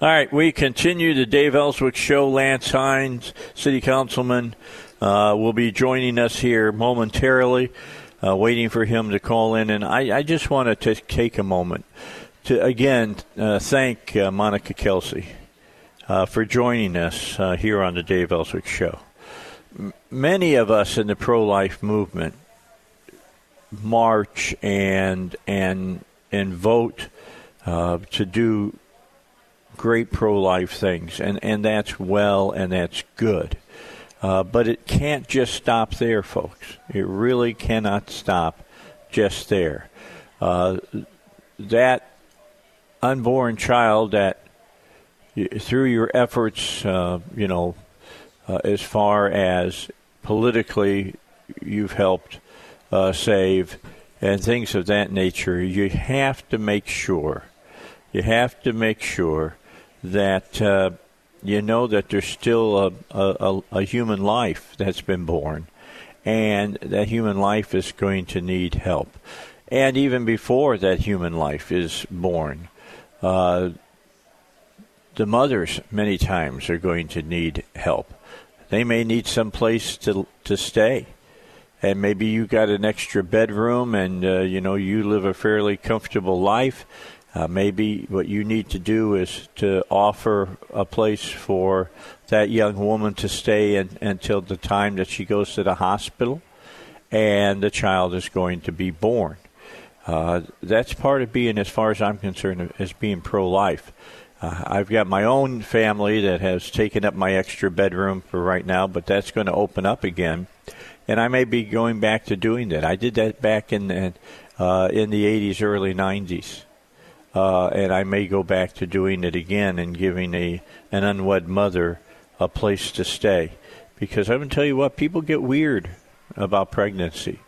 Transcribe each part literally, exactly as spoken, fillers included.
All right, we continue the Dave Elswick Show. Lance Hines, City Councilman, uh, will be joining us here momentarily, uh, waiting for him to call in. And I, I just want to take a moment to, again, uh, thank uh, Monica Kelsey uh, for joining us uh, here on the Dave Elswick Show. M- many of us in the pro-life movement march and, and, and vote uh, to do great pro-life things, and, and that's well and that's good. Uh, but it can't just stop there, folks. It really cannot stop just there. Uh, that unborn child that, through your efforts, uh, you know, uh, as far as politically you've helped uh, save and things of that nature, you have to make sure, you have to make sure that uh, you know that there's still a, a, a human life that's been born, and that human life is going to need help. And even before that human life is born, uh, the mothers many times are going to need help. They may need some place to to stay, and maybe you got an extra bedroom, and uh, you know you live a fairly comfortable life. Uh, maybe what you need to do is to offer a place for that young woman to stay in, until the time that she goes to the hospital and the child is going to be born. Uh, that's part of being, as far as I'm concerned, as being pro-life. Uh, I've got my own family that has taken up my extra bedroom for right now, but that's going to open up again. And I may be going back to doing that. I did that back in the, uh, in the eighties, early nineties. Uh, and I may go back to doing it again and giving a an unwed mother a place to stay. Because I'm going to tell you what, people get weird about pregnancy.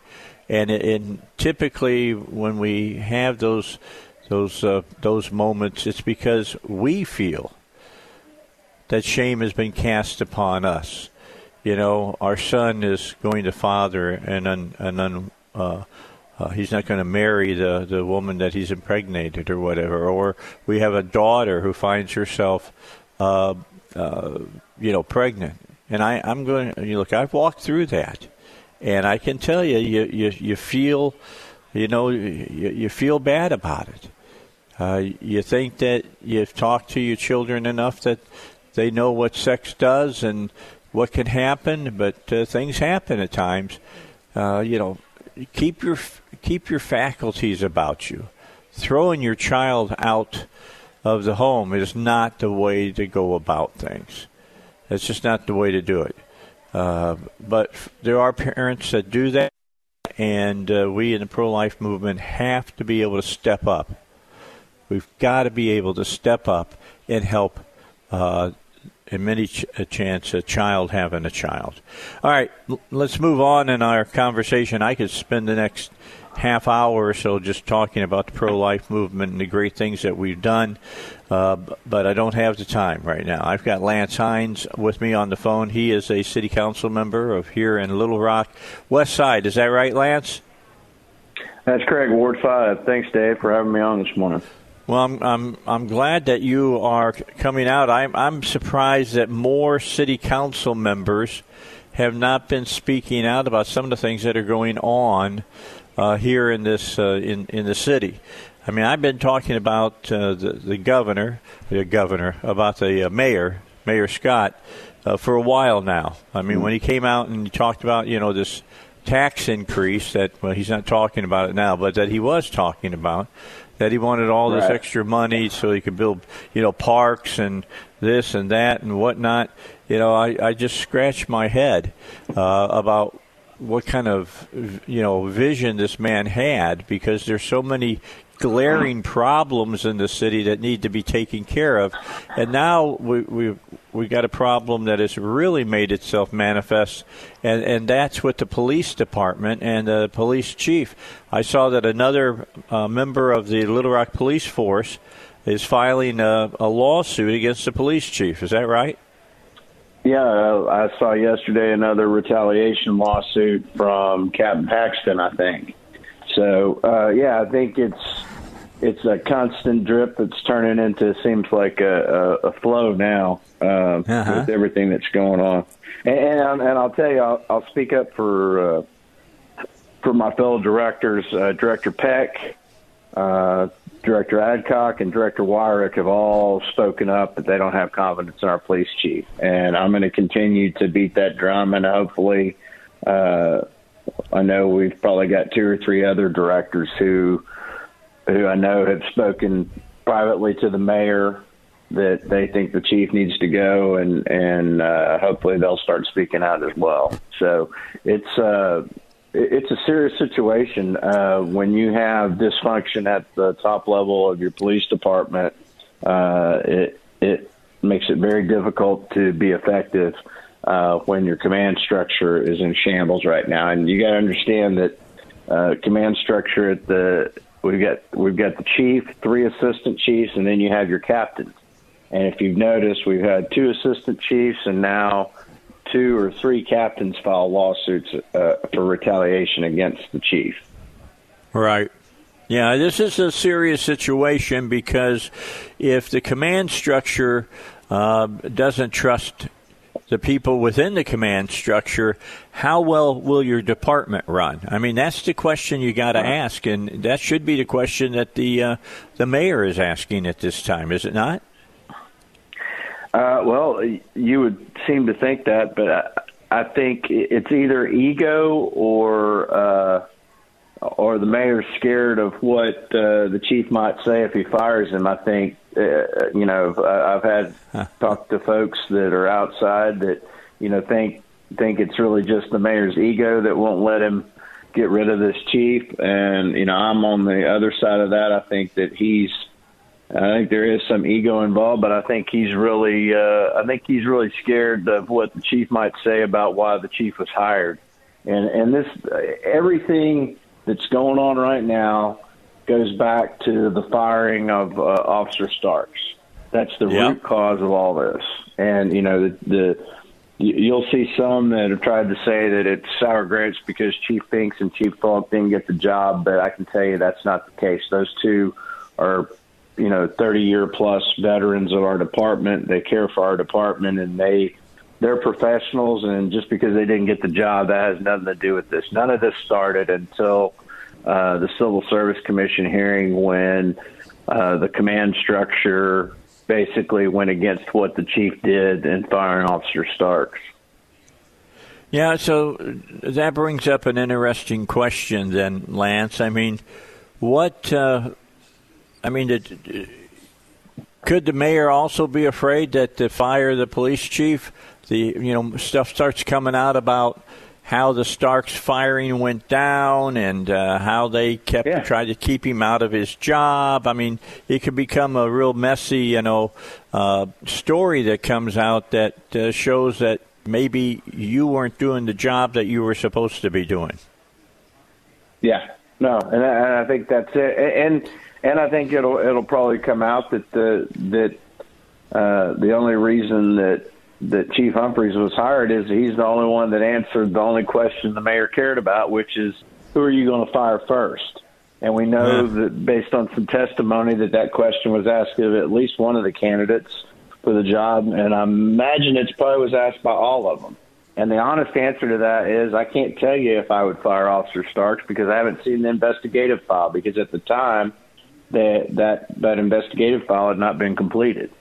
And, and typically when we have those, those, uh, those moments, it's because we feel that shame has been cast upon us. You know, our son is going to father an, un, an un, uh, Uh, he's not going to marry the, the woman that he's impregnated or whatever. Or we have a daughter who finds herself, uh, uh, you know, pregnant. And I, I'm going to, you know, look, I've walked through that. And I can tell you, you, you, you feel, you know, you, you feel bad about it. Uh, you think that you've talked to your children enough that they know what sex does and what can happen. But uh, things happen at times, uh, you know. Keep your keep your faculties about you. Throwing your child out of the home is not the way to go about things. That's just not the way to do it. Uh, but there are parents that do that, and uh, we in the pro-life movement have to be able to step up. We've got to be able to step up and help, uh, in many ch- a chance, a child having a child. All right, l- let's move on in our conversation. I could spend the next half hour or so just talking about the pro-life movement and the great things that we've done, uh, b- but I don't have the time right now. I've got Lance Hines with me on the phone. He is a city council member of here in Little Rock, West Side. Is that right, Lance? That's correct, Ward five. Thanks, Dave, for having me on this morning. Well, I'm I'm I'm glad that you are coming out. I'm I'm surprised that more city council members have not been speaking out about some of the things that are going on uh, here in this uh, in in the city. I mean, I've been talking about uh, the the governor, the governor about the uh, mayor, Mayor Scott, uh, for a while now. I mean, mm-hmm. when he came out and he talked about, you know, this tax increase that, well, he's not talking about it now, but that he was talking about. That he wanted all this right. extra money so he could build, you know, parks and this and that and whatnot. You know, I, I just scratched my head uh, about what kind of, you know, vision this man had, because there's so many glaring problems in the city that need to be taken care of. And now we, we've we got a problem that has really made itself manifest, and, and that's with the police department and the police chief. I saw that another uh, member of the Little Rock Police Force is filing a, a lawsuit against the police chief. Is that right? Yeah, I saw yesterday another retaliation lawsuit from Captain Paxton, I think. So, uh, yeah, I think it's it's a constant drip that's turning into, seems like, a, a, a flow now uh, uh-huh. with everything that's going on. And, and, and I'll tell you, I'll, I'll speak up for uh, for my fellow directors, uh, Director Peck, uh, Director Adcock, and Director Weirich have all spoken up that they don't have confidence in our police chief. And I'm going to continue to beat that drum, and hopefully uh, – I know we've probably got two or three other directors who who I know have spoken privately to the mayor that they think the chief needs to go, and, and uh, hopefully they'll start speaking out as well. So it's, uh, it's a serious situation uh, when you have dysfunction at the top level of your police department. Uh, it, it makes it very difficult to be effective Uh, when your command structure is in shambles right now. And you got to understand that uh, command structure at the we've got we've got the chief, three assistant chiefs, and then you have your captains. And if you've noticed, we've had two assistant chiefs and now two or three captains file lawsuits uh, for retaliation against the chief. Right. Yeah, this is a serious situation because if the command structure uh, doesn't trust the people within the command structure, how well will your department run? I mean, that's the question you got to ask, and that should be the question that the uh, the mayor is asking at this time, is it not? Uh, well, you would seem to think that, but I, I think it's either ego or uh, or the mayor's scared of what uh, the chief might say if he fires him, I think. Uh, you know, I've had talked to folks that are outside that, you know, think think it's really just the mayor's ego that won't let him get rid of this chief. And, you know, I'm on the other side of that. I think that he's I think there is some ego involved, but I think he's really uh, I think he's really scared of what the chief might say about why the chief was hired. And, and this everything that's going on right now goes back to the firing of uh, Officer Starks. That's the yep. root cause of all this. And, you know, the, the you'll see some that have tried to say that it's sour grapes because Chief Finks and Chief Funk didn't get the job, but I can tell you that's not the case. Those two are, you know, thirty-year-plus veterans of our department. They care for our department, and they, they're professionals, and just because they didn't get the job, that has nothing to do with this. None of this started until – Uh, the Civil Service Commission hearing when uh, the command structure basically went against what the chief did in firing Officer Starks. Yeah, so that brings up an interesting question then, Lance. I mean, what uh, – I mean, did, could the mayor also be afraid that to fire the police chief, the you know, stuff starts coming out about – how the Starks firing went down and uh, how they kept yeah. tried to keep him out of his job. I mean, it could become a real messy, you know, uh, story that comes out that uh, shows that maybe you weren't doing the job that you were supposed to be doing. Yeah, no, and I, and I think that's it, and and I think it'll it'll probably come out that the that uh, the only reason that. that Chief Humphreys was hired is he's the only one that answered the only question the mayor cared about, which is, who are you going to fire first? And we know yeah. that based on some testimony that that question was asked of at least one of the candidates for the job, and I imagine it probably was asked by all of them. And the honest answer to that is, I can't tell you if I would fire Officer Starks because I haven't seen the investigative file, because at the time that that, that investigative file had not been completed.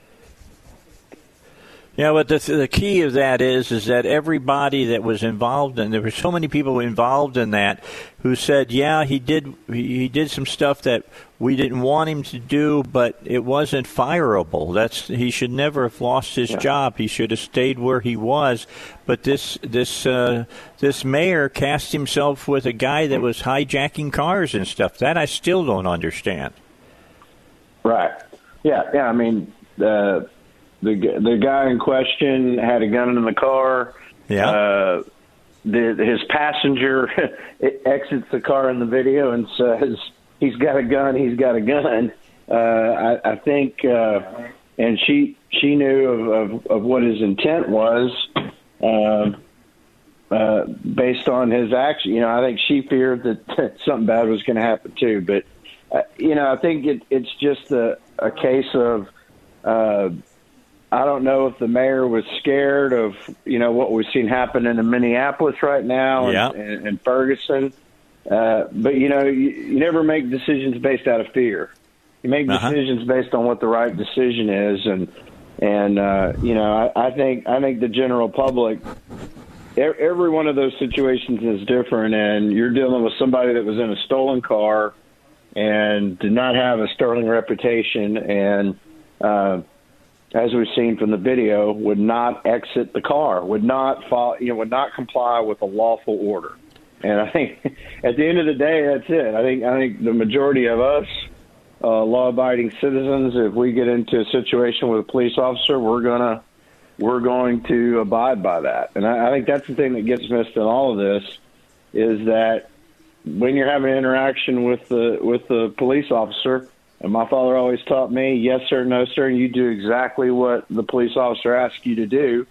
Yeah, but the, the key of that is is that everybody that was involved, and there were so many people involved in that, who said, yeah, he did he did some stuff that we didn't want him to do, but it wasn't fireable. That's he should never have lost his yeah. job. He should have stayed where he was. But this this uh, this mayor cast himself with a guy that was hijacking cars and stuff. That I still don't understand. Right. Yeah. Yeah. I mean, the the the guy in question had a gun in the car. Yeah. Uh, the, his passenger exits the car in the video and says, "He's got a gun. He's got a gun." Uh, I, I think, uh, and she she knew of, of, of what his intent was, uh, uh, based on his action. You know, I think she feared that something bad was going to happen too. But uh, you know, I think it, it's just a, a case of uh, I don't know if the mayor was scared of you know what we've seen happen in Minneapolis right now, yeah. and, and, and Ferguson. Uh, but you know, you, you never make decisions based out of fear. You make decisions uh-huh. based on what the right decision is, and and uh, you know, I, I think I think the general public, every one of those situations is different, and you're dealing with somebody that was in a stolen car and did not have a sterling reputation, and uh, as we've seen from the video, would not exit the car, would not follow, you know, would not comply with a lawful order, and I think at the end of the day, that's it. I think I think the majority of us. Uh, law-abiding citizens. If we get into a situation with a police officer, we're gonna we're going to abide by that. And I, I think that's the thing that gets missed in all of this is that when you're having an interaction with the with the police officer, and my father always taught me, yes sir, no sir, and you do exactly what the police officer asks you to do,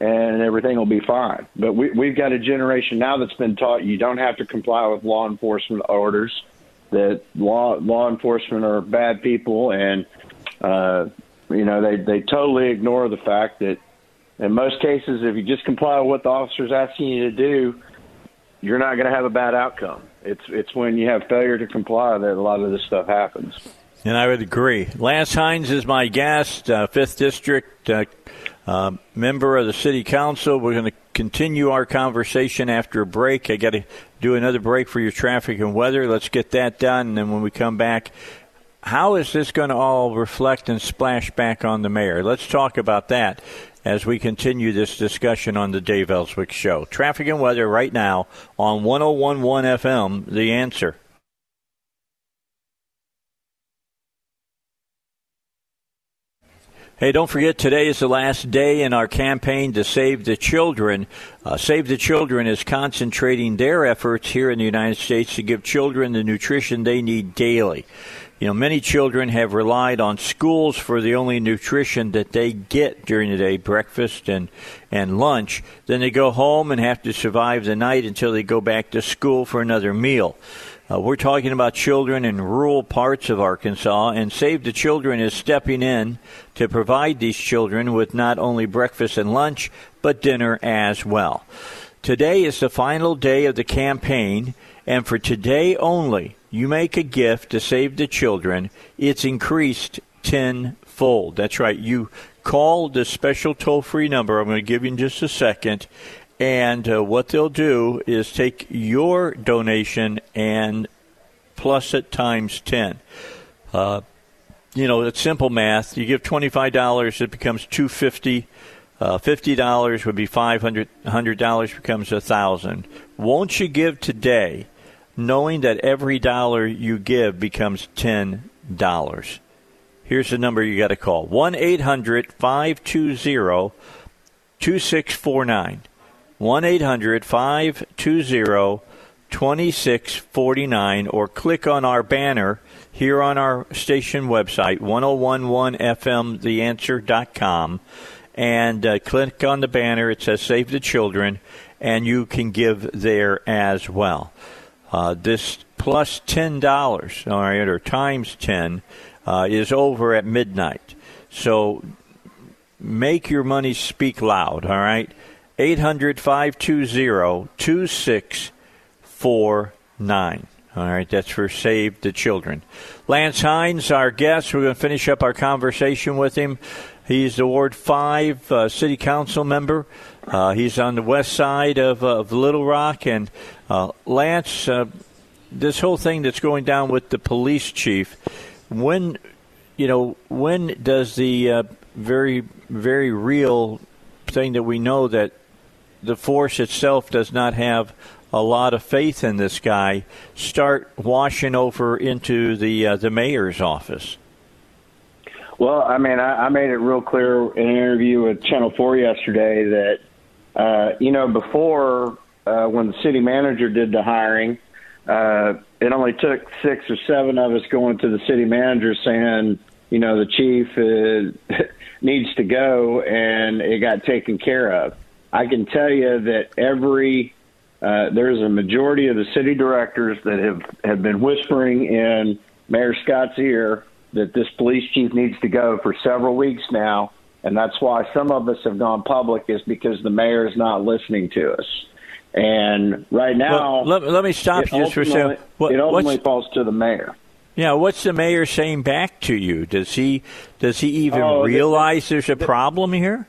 and everything will be fine. But we, we've got a generation now that's been taught you don't have to comply with law enforcement orders. That law law enforcement are bad people, and uh, you know they, they totally ignore the fact that in most cases, if you just comply with what the officer's asking you to do, you're not going to have a bad outcome. It's it's when you have failure to comply that a lot of this stuff happens. And I would agree. Lance Hines is my guest, uh, Fifth District uh, uh, member of the City Council. We're going to continue our conversation after a break. I got to do another break for your traffic and weather. Let's get that done. And then when we come back, how is this going to all reflect and splash back on the mayor? Let's talk about that as we continue this discussion on the Dave Elswick Show. Traffic and weather right now on one oh one point one F M, The Answer. Hey, don't forget, today is the last day in our campaign to Save the Children. Uh, Save the Children is concentrating their efforts here in the United States to give children the nutrition they need daily. You know, many children have relied on schools for the only nutrition that they get during the day, breakfast and, and lunch. Then they go home and have to survive the night until they go back to school for another meal. Uh, we're talking about children in rural parts of Arkansas, and Save the Children is stepping in to provide these children with not only breakfast and lunch, but dinner as well. Today is the final day of the campaign, and for today only, you make a gift to Save the Children. It's increased tenfold. That's right. You call the special toll-free number. I'm going to give you in just a second. And uh, what they'll do is take your donation and plus it times ten. Uh, you know, it's simple math. You give twenty-five dollars, it becomes two hundred fifty dollars. Uh, fifty dollars would be five hundred dollars. one hundred dollars becomes one thousand dollars. Won't you give today, knowing that every dollar you give becomes ten dollars? Here's the number you got to call. one eight hundred five two zero two six four nine. one eight hundred five two zero two six four nine, or click on our banner here on our station website, ten eleven f m the answer dot com, and uh, click on the banner. It says Save the Children, and you can give there as well. Uh, this plus ten dollars, all right, or times ten, uh, is over at midnight. So make your money speak loud, all right? eight hundred five two zero two six four nine. All right, that's for Save the Children. Lance Hines, our guest. We're going to finish up our conversation with him. He's the Ward five uh, City Council member. Uh, he's on the west side of, uh, of Little Rock. And, uh, Lance, uh, this whole thing that's going down with the police chief, when, you know, when does the uh, very, very real thing that we know that the force itself does not have a lot of faith in this guy start washing over into the uh, the mayor's office? Well, I mean, I, I made it real clear in an interview with Channel four yesterday that, uh, you know, before uh, when the city manager did the hiring, uh, it only took six or seven of us going to the city manager saying, you know, the chief uh, needs to go, and it got taken care of. I can tell you that every uh, there's a majority of the city directors that have, have been whispering in Mayor Scott's ear that this police chief needs to go for several weeks now, and that's why some of us have gone public, is because the mayor is not listening to us. And right now, well, let, let me stop you just for a second. What, it ultimately falls to the mayor. Yeah, what's the mayor saying back to you? Does he does he even oh, realize the, there's a the, problem here?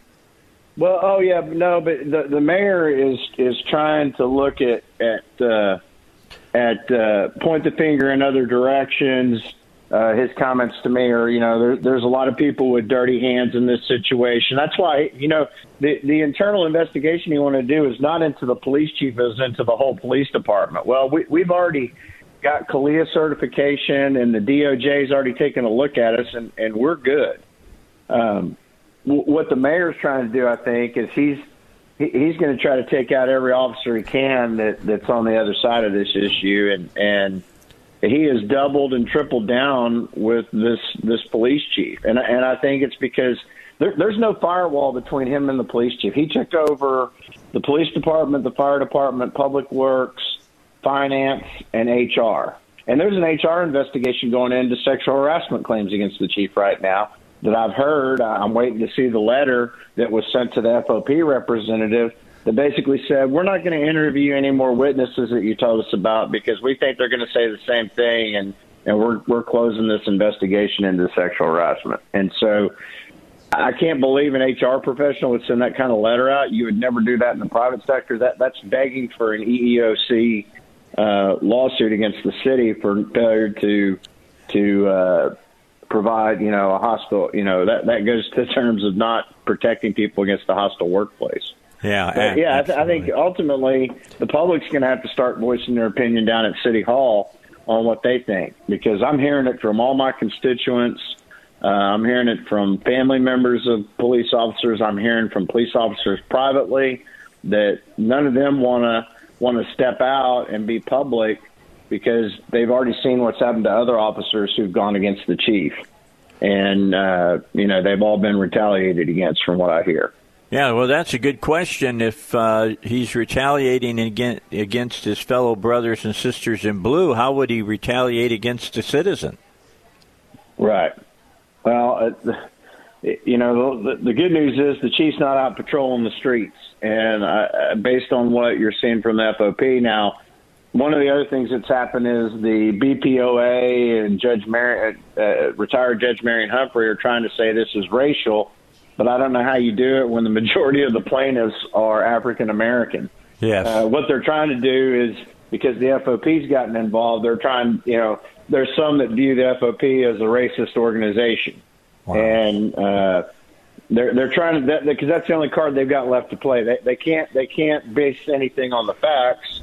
Well, oh yeah, no, but the, the mayor is is trying to look at at uh, at uh, point the finger in other directions. Uh, his comments to me are, you know, there, there's a lot of people with dirty hands in this situation. That's why, you know, the, the internal investigation you want to do is not into the police chief, it's into the whole police department. Well, we, we've already got CALEA certification, and the D O J's already taken a look at us, and, and we're good. Um, w- what the mayor's trying to do, I think, is he's he, he's going to try to take out every officer he can that, that's on the other side of this issue, and and he has doubled and tripled down with this this police chief. And, and I think it's because there, there's no firewall between him and the police chief. He took over the police department, the fire department, public works, finance, and H R. And there's an H R investigation going into sexual harassment claims against the chief right now that I've heard. I'm waiting to see the letter that was sent to the F O P representative that basically said, we're not going to interview any more witnesses that you told us about because we think they're going to say the same thing, and, and we're we're closing this investigation into sexual harassment. And so I can't believe an H R professional would send that kind of letter out. You would never do that in the private sector. That That's begging for an E E O C uh, lawsuit against the city for failure to to uh, provide, you know, a hostile, you know, that, that goes to terms of not protecting people against the hostile workplace. Yeah, but, yeah. I, th- I think ultimately the public's going to have to start voicing their opinion down at City Hall on what they think, because I'm hearing it from all my constituents. Uh, I'm hearing it from family members of police officers. I'm hearing from police officers privately that none of them want to want to step out and be public because they've already seen what's happened to other officers who've gone against the chief, and uh, you know, they've all been retaliated against, from what I hear. Yeah, well, that's a good question. If uh, he's retaliating against, against his fellow brothers and sisters in blue, how would he retaliate against a citizen? Right. Well, uh, you know, the, the good news is the chief's not out patrolling the streets. And uh, based on what you're seeing from the F O P now, one of the other things that's happened is the B P O A and Judge Mar- uh, retired Judge Marion Humphrey are trying to say this is racial. But I don't know how you do it when the majority of the plaintiffs are African American. Yes. Uh, what they're trying to do is, because the F O P's gotten involved, they're trying, you know, there's some that view the F O P as a racist organization. Wow. And uh, they're they're trying to, because that, that's the only card they've got left to play. They they can't they can't base anything on the facts.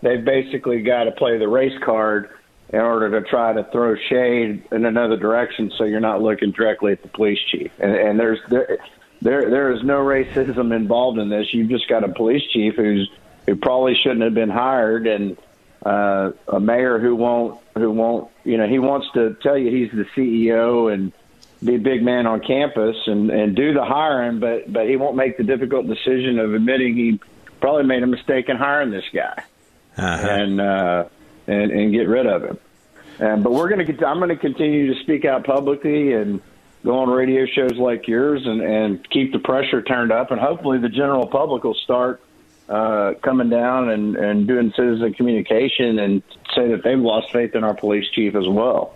They've basically got to play the race card in order to try to throw shade in another direction, so you're not looking directly at the police chief. And, and there's there, there there is no racism involved in this. You've just got a police chief who's who probably shouldn't have been hired, and uh, a mayor who won't who won't you know, he wants to tell you he's the C E O and be a big man on campus and, and do the hiring, but but he won't make the difficult decision of admitting he probably made a mistake in hiring this guy. Uh-huh. And. Uh, And, and get rid of him. Um, but we're going to. I'm going to continue to speak out publicly and go on radio shows like yours, and, and keep the pressure turned up. And hopefully, the general public will start uh, coming down and, and doing citizen communication and say that they've lost faith in our police chief as well.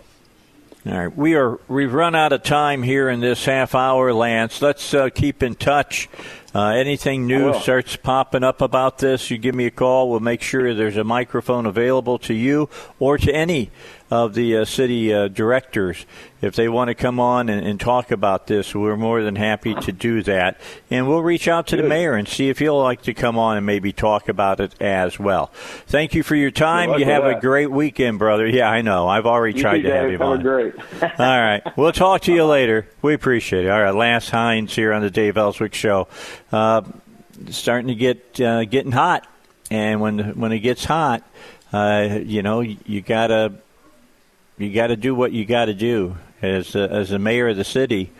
All right, we are we've run out of time here in this half hour, Lance. Let's uh, keep in touch. Uh, anything new starts popping up about this, you give me a call. We'll make sure there's a microphone available to you or to any of the uh, city uh, directors. If they want to come on and, and talk about this, we're more than happy to do that. And we'll reach out to Good. the mayor and see if he'll like to come on and maybe talk about it as well. Thank you for your time. You're you have a great weekend, brother. Yeah, I know. I've already you tried to have him on. Great. All right. We'll talk to you later. We appreciate it. All right. Lance Hines here on the Dave Elswick Show. Uh, starting to get uh, getting hot. And when when it gets hot, uh, you know, you, you got to You got to do what you got to do as a, as the mayor of the city.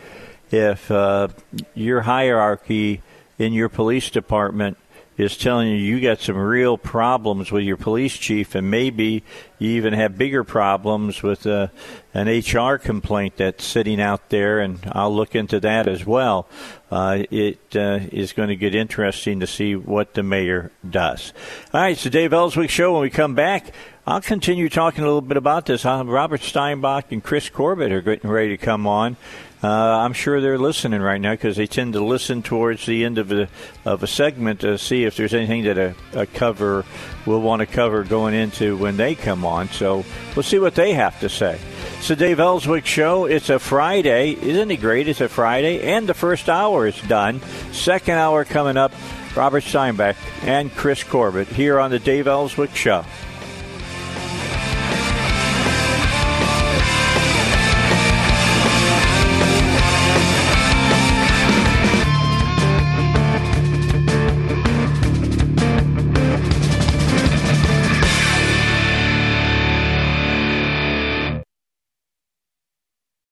If uh, your hierarchy in your police department is telling you you got some real problems with your police chief, and maybe you even have bigger problems with uh, an H R complaint that's sitting out there, and I'll look into that as well. Uh, it uh, is going to get interesting to see what the mayor does. All right, so Dave Elswick Show. When we come back, I'll continue talking a little bit about this. Robert Steinbach and Chris Corbett are getting ready to come on. Uh, I'm sure they're listening right now because they tend to listen towards the end of a, of a segment to see if there's anything that a, a cover will want to cover going into when they come on. So we'll see what they have to say. It's the Dave Elswick Show. It's a Friday. Isn't it great? It's a Friday. And the first hour is done. Second hour coming up. Robert Steinbach and Chris Corbett here on the Dave Elswick Show.